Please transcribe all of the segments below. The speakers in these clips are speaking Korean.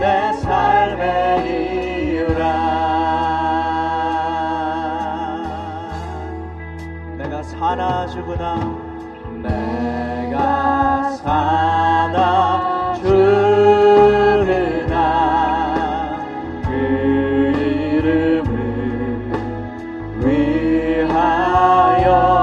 내 삶의 이유라. 내가 사나 죽으나 내가 사나 죽으나 그 이름을 위하여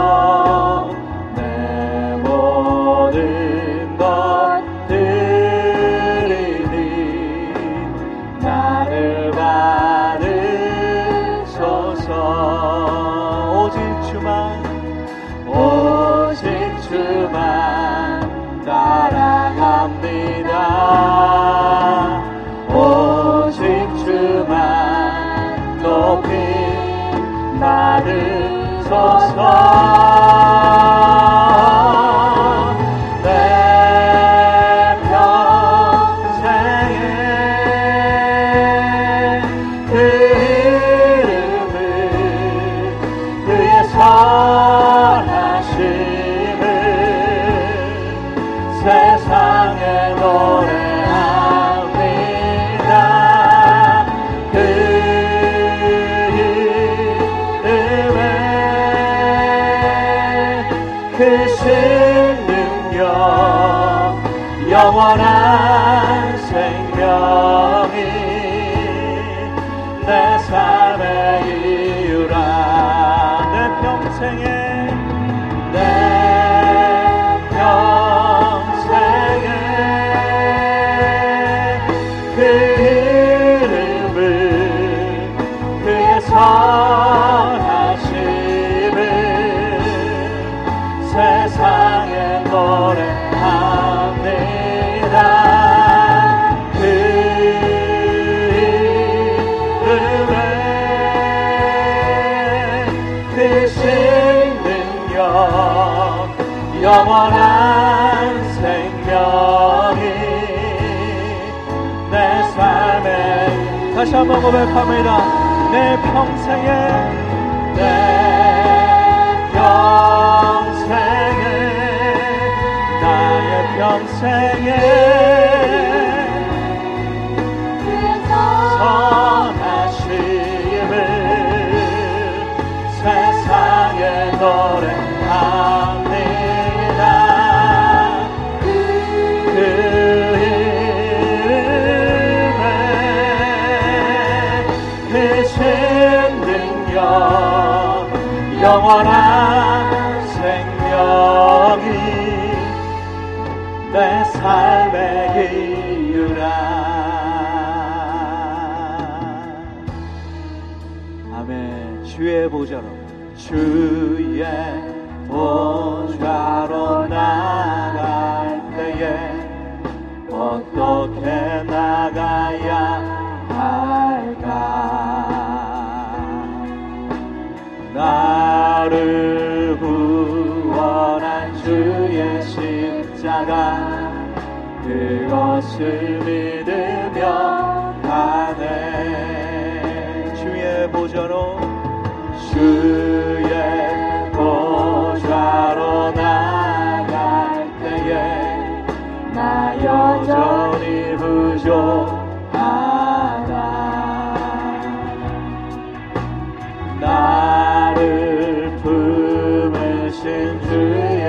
나를 서서 내 평생에 그 이름을 그의 선하심을 세상에 노래합니다. 그 신능력 영원한 생명이 내 삶의 이유라. 내 평생에 그 이름을 그의 세상에 노래합니다. 그 이름에 그 신능력 영원한 생명이 내 삶에 다시 한번 고백합니다. 내 평생에 내 평생에 나의 평생에 그의 선하심을 세상에 노래합니다. 그 이름에 그 신능력 영원한 생명이 내 삶의 이유라. 아멘. 주의 보좌로 나갈 때에 어떻게 나가야 할까? 나를 구원한 주의 십자가 그것을 믿으며 가네. 주의 보좌로 나갈 때에 나 여전히 부족하다. 나를 품으신 주의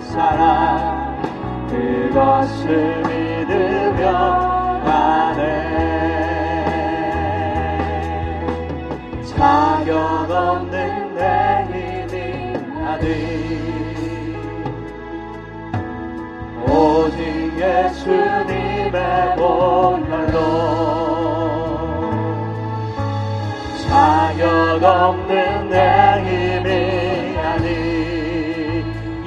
사랑 그것을 믿으며 가네. 자격 없는 내 힘이 아니 오직 예수님의 보혈로 자격 없는 내 힘이 아니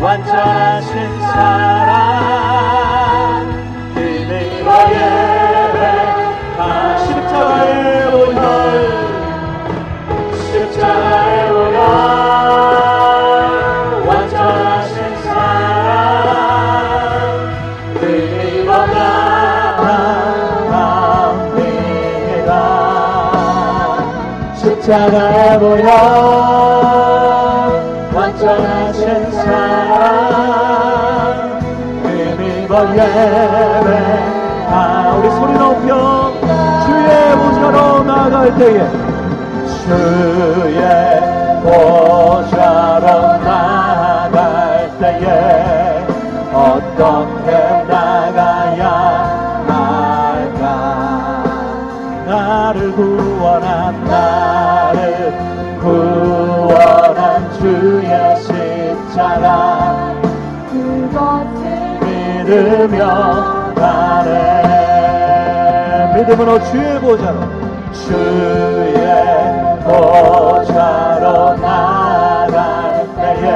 완전하신 사랑. 찾아보여 완전하신 사랑 이미 벌레네. 우리 소리 높여 주의 보좌로 나갈 때에 주의 보좌로 나갈 때에 어떻게 나가야 할까? 나를 구원한 주의 십자가 그것을 믿으며 가네. 믿음으로 주의 보좌로 나갈 때에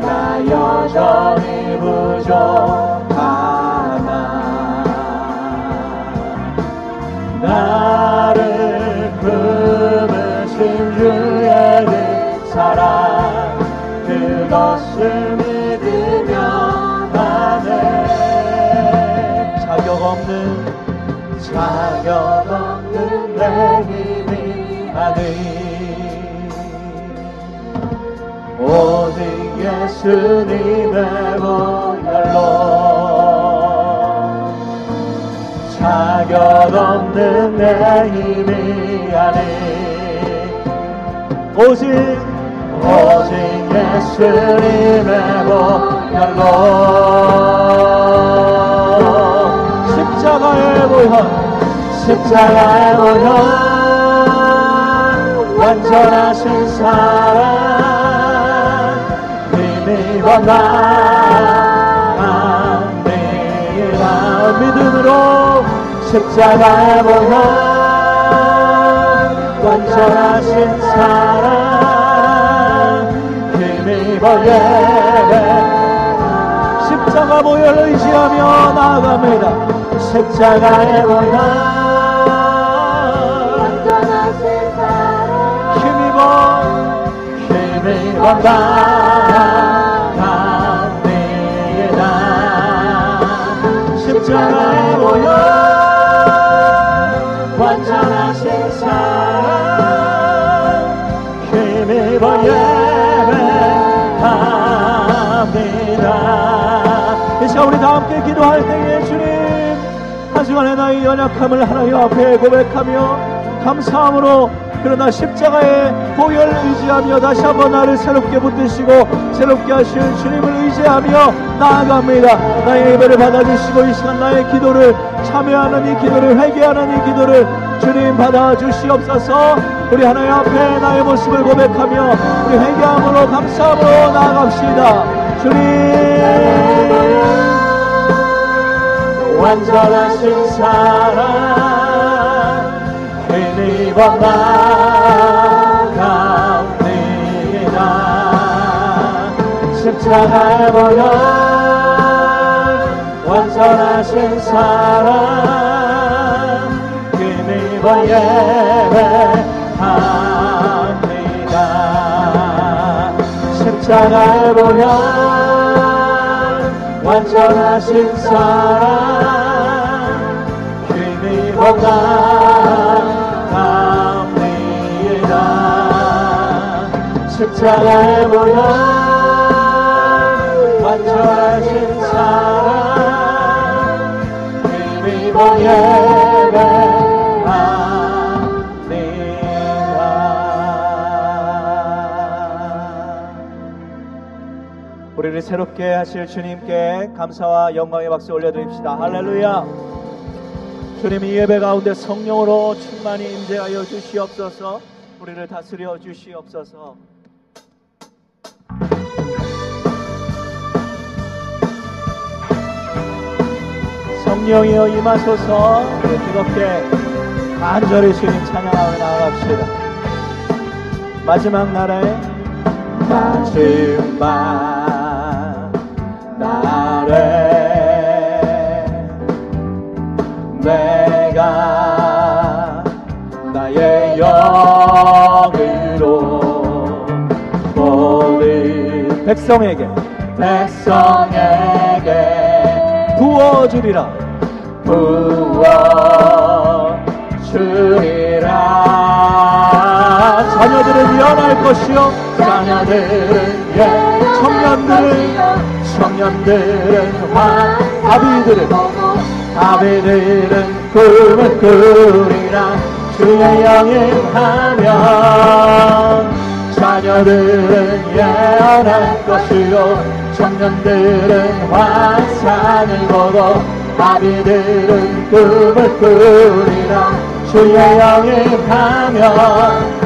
나 여전히 부족하나 나를 품으신 주의 사랑 그것을 믿으며 가네. 자격 없는 내 힘이 아니 오직 예수님의 보혈로 자격 없는 내 힘이 아니 오직 예수님의 보혈로 십자가의 보혈 완전하신 사랑 이미 원합니다. 믿음으로 십자가의 보혈 완전하신 사랑 십자가 보혈을 의지하며 나아갑니다. 십자가의 보혈 완전하신 사랑 힘입어 갑니다. 십자가의 보혈 완전하신 사랑 힘입어 이 시간 우리 다 함께 기도할 때에 주님 한 시간에 나의 연약함을 하나님 앞에 고백하며 감사함으로 그러나 십자가의 보혈을 의지하며 다시 한번 나를 새롭게 붙드시고 새롭게 하신 주님을 의지하며 나아갑니다. 나의 예배를 받아주시고 이 시간 나의 기도를 참여하는 이 기도를 회개하는 이 기도를 주님 받아주시옵소서. 우리 하나님 앞에 나의 모습을 고백하며 우리 회개함으로 감사함으로 나아갑시다. 주님 완전하신 사랑 힘입어 나갑니다. 십자가의 보혈 완전하신 사랑 힘입어 예배합니다. 십자가의 보혈 완전하신 사랑 힘입어 십자가의 보혈 완전하신 사랑 힘입어 예배합니다. 우리를 새롭게 하실 주님께 감사와 영광의 박수 올려드립시다. 할렐루야. 주님 이 예배 가운데 성령으로 충만히 임재하여 주시옵소서. 우리를 다스려 주시옵소서. 성령이여 임하소서. 우리 뜨겁게 간절히 주님 찬양하며 나아갑시다. 마지막 날에 내가 나의 영으로 모든 백성에게 부어주리라 자녀들은 연할 것이요 자녀들은 청년들은 화 아비들은 꿈을 꾸리라 주의 영행하면 자녀들은 예언할 것이요 청년들은 환상을 보고 아비들은 꿈을 꾸리라 주의 영행하면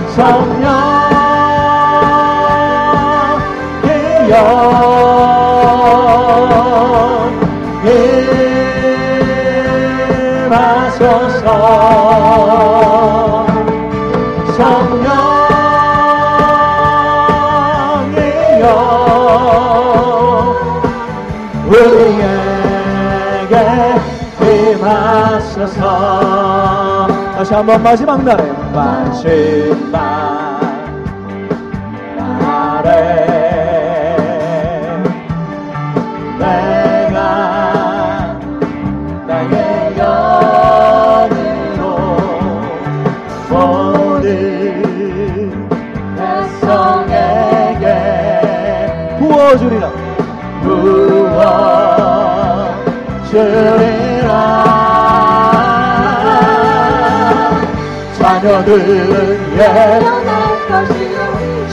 다시 한번 마지막 날에 마지막 날에 내가 나의 영으로 모든 백성에게 부어주리라 자녀들은 예언할 것이요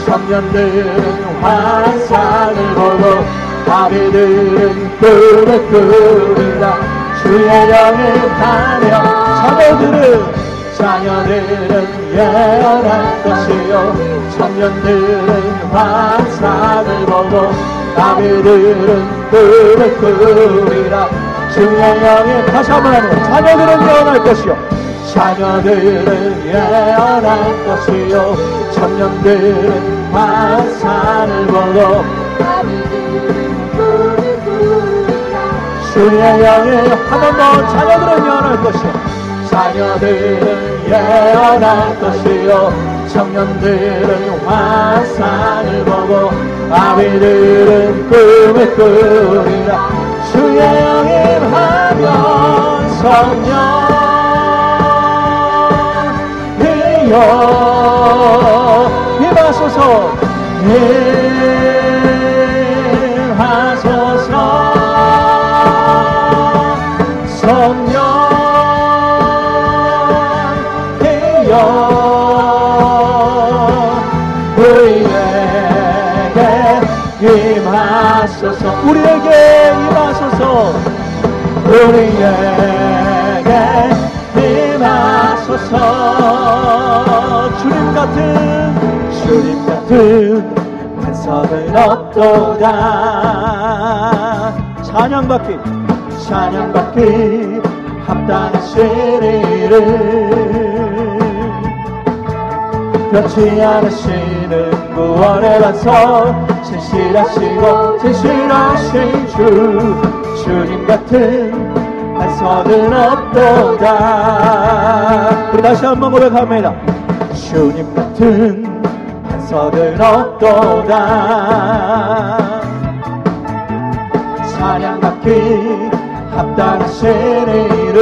청년들은 환상을 보고 아비들은 꿈을 꾸리라 주의 영행하며 자녀들은 예언할 것이요 청년들은 환상을 보고 아비들은 꿈을 꾸리라 주의 영행. 다시 한번 하네요. 자녀들은 예언할 것이요 자녀들은 예언할 것이요 청년들은 환상을 보고 아비들은 꿈을 꾸리라 주의 영에. 한 번 더. 자녀들은 예언할 것이요 청년들은 환상을 보고 아비들은 꿈을 꾸리라 주의 영에 하면 성령 임하소서 우리에게 임하소서 주님 같은 반석은 없도다. 찬양받기 합당하신 이를 변치 않으시는 구원의 반석 진실하신 주 주님 같은 반석은 없도다. 우리 다시 한번 고백합니다. 주님 같은 반석은 없도다. 찬양받기 합당하신 이름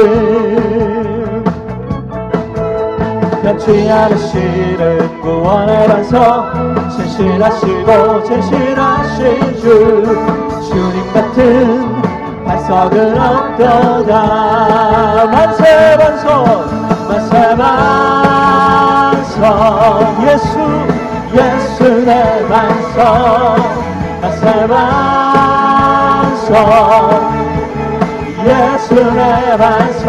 변치 않으시는 구원의 반석 진실하신 주 주님 같은 반석은 없도다. 만세 반석 예수 내 반석 예수 내 반석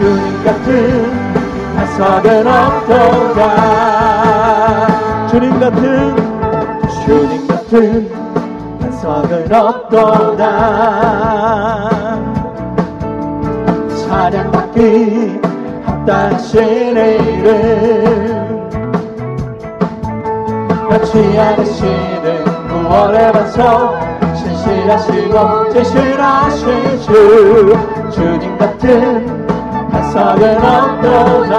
주님 같은 반석은 없도다. 주님 같은 반석은 없도다. 찬양받기 합당하신 이름 변치 않으시는 구원의 반석 진실하신 주 주님 같은 반석은 없도다.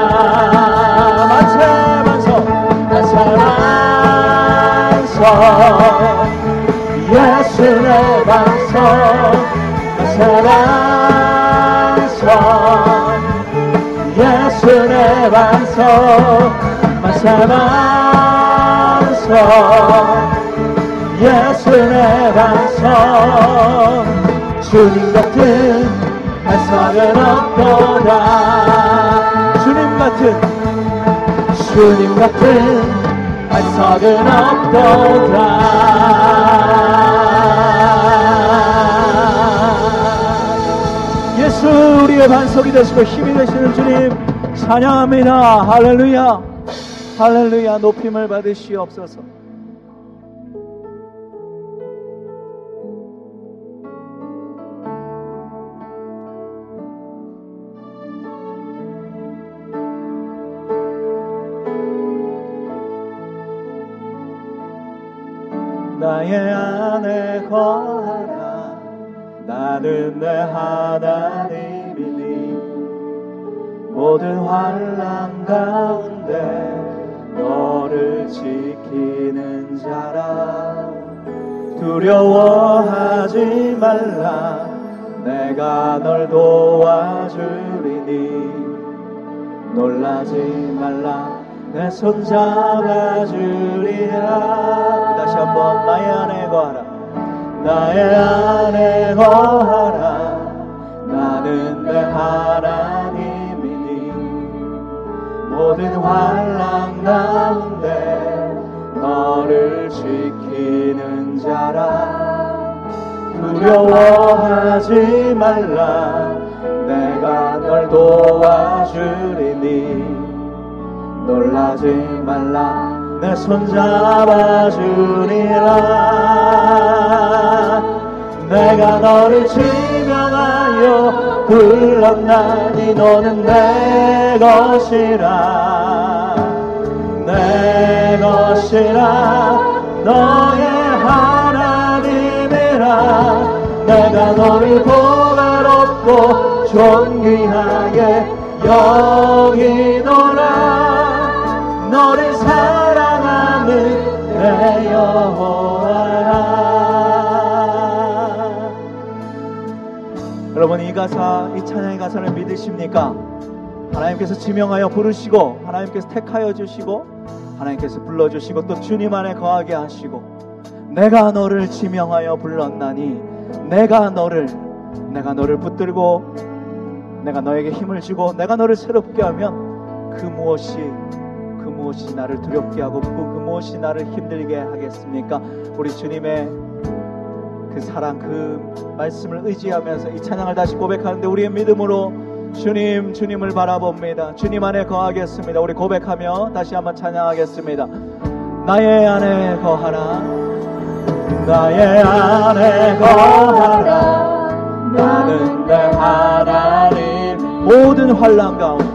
만세 반석 예수 내 반석 마사반서 예수 내 반석 주님 같은 반석은 없도다. 주님 같은 반석은 없도다. 예수 우리의 반석이 되시고 힘이 되시는 주님 찬양합니다. 할렐루야, 할렐루야. 높임을 받으시옵소서. 나의 안에 거하라. 나는 내 하나님이니 모든 환난 가운데 너를 지키는 자라. 두려워하지 말라. 내가 널 도와주리니 놀라지 말라. 내 손 잡아주리라. 다시 한번 나의 안에 거하라. 나의 안에 거하라. 나는 내 하나님이니 모든 환난 가운데 너를 지키는 자라. 두려워하지 말라. 내가 널 도와주리니 놀라지 말라. 내 손 잡아주리라. 내가 너를 지명하여 불렀나니 너는 내 것이라. 내 것이라. 너의 하나님이라. 내가 너를 보배롭고 존귀하게 여기노라. 너를 사랑하는 내 여호와라. 여러분 이 가사, 이 찬양의 가사를 믿으십니까? 하나님께서 지명하여 부르시고 하나님께서 택하여 주시고 하나님께서 불러주시고 또 주님 안에 거하게 하시고 내가 너를 지명하여 불렀나니 내가 너를 붙들고 내가 너에게 힘을 주고 내가 너를 새롭게 하면 그 무엇이 나를 두렵게 하고 그 무엇이 나를 힘들게 하겠습니까? 우리 주님의 그 사랑, 그 말씀을 의지하면서 이 찬양을 다시 고백하는데 우리의 믿음으로 주님을 바라봅니다. 주님 안에 거하겠습니다. 우리 고백하며 다시 한번 찬양하겠습니다. 나의 안에 거하라. 나의 안에 거하라. 나는 내 하나님. 모든 환난 가운데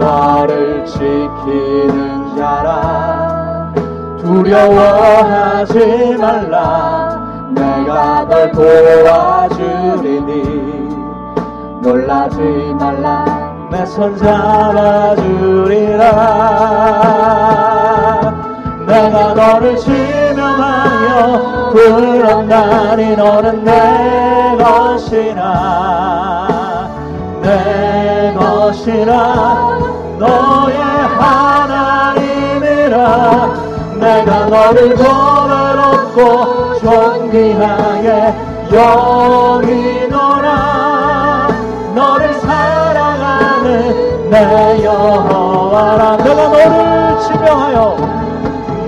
너를 지키는 자라. 두려워하지 말라. 내가 널 도와주리니 놀라지 말라. 내 손 잡아주리라. 내가 너를 지명하여 불렀나니 너는 내 것이라. 내 것이라. 너의 하나님이라. 내가 너를 보배롭고 존귀하게 여기노라. 너를 사랑하는 내 여호와라.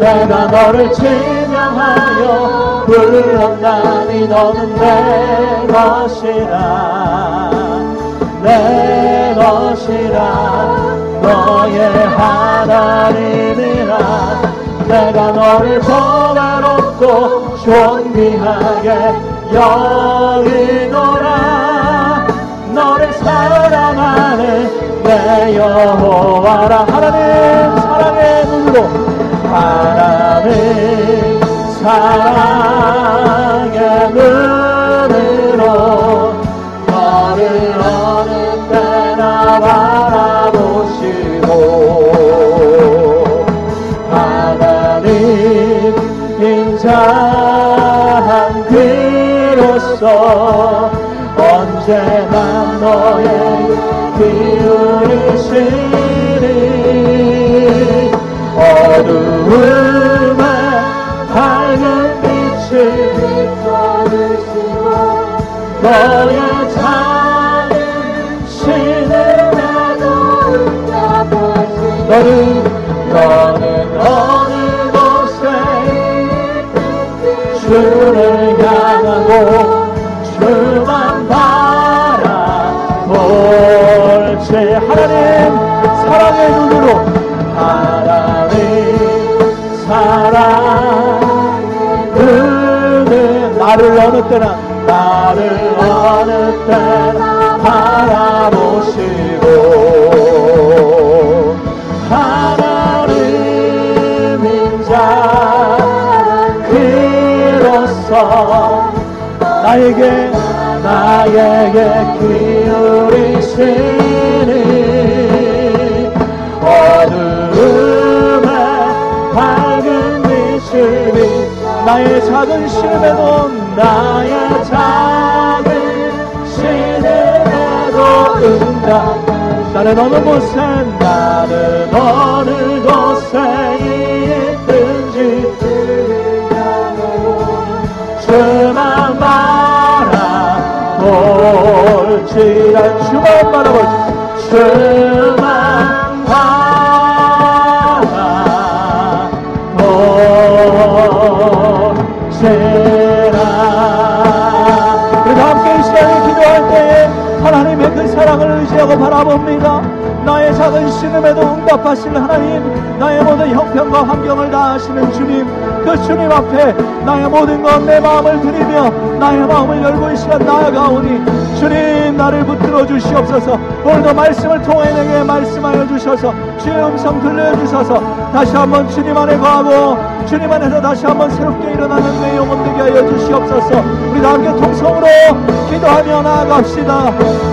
내가 너를 지명하여 불렀나니 너는 내 것이라. 내 것이라. 너의 하나님이라. 내가 너를 보배롭고 존귀하게 여기노라. 너를 사랑하는 내 여호와라. 하나님 사랑의 눈으로 하나님 사랑의 눈으로 너를 어느 때나 바라보시고 하나님 인자한 그로서 언제나 너의 비우시니 어두움에 밝은 빛을 비춰주시고 너의 작은 신을 나도 웃어보시니 너는 어느 곳에 주를 향하고 주만 바라볼 제 하나님 사랑의 눈으로 하나님 사랑의 눈에 나를 어느 때나 바라보시고 하나님인 자 그로서 나에게 기울이시니 어둠에 밝은 빛이 나의 작은 신음에도 응답 나는 어느 곳에 있든지 주만 바라볼지라 주만 바라볼지라 우리 함께 이 시간에 기도할 때에 하나님의 그 사랑을 의지하고 바라봅니다. 나의 작은 신음에도 응답하신 하나님, 나의 모든 형편과 환경을 다 아시는 주님, 그 주님 앞에 나의 모든 것 내 마음을 드리며 나의 마음을 열고 이 시간 나아가오니 주님 나를 붙들어 주시옵소서. 오늘도 말씀을 통해 내게 말씀하여 주셔서 주의 음성 들려주셔서 다시 한번 주님 안에 거하고 주님 안에서 다시 한번 새롭게 일어나는 내 영혼 되게 하여 주시옵소서. 우리 다 함께 통성으로 기도하며 나아갑시다.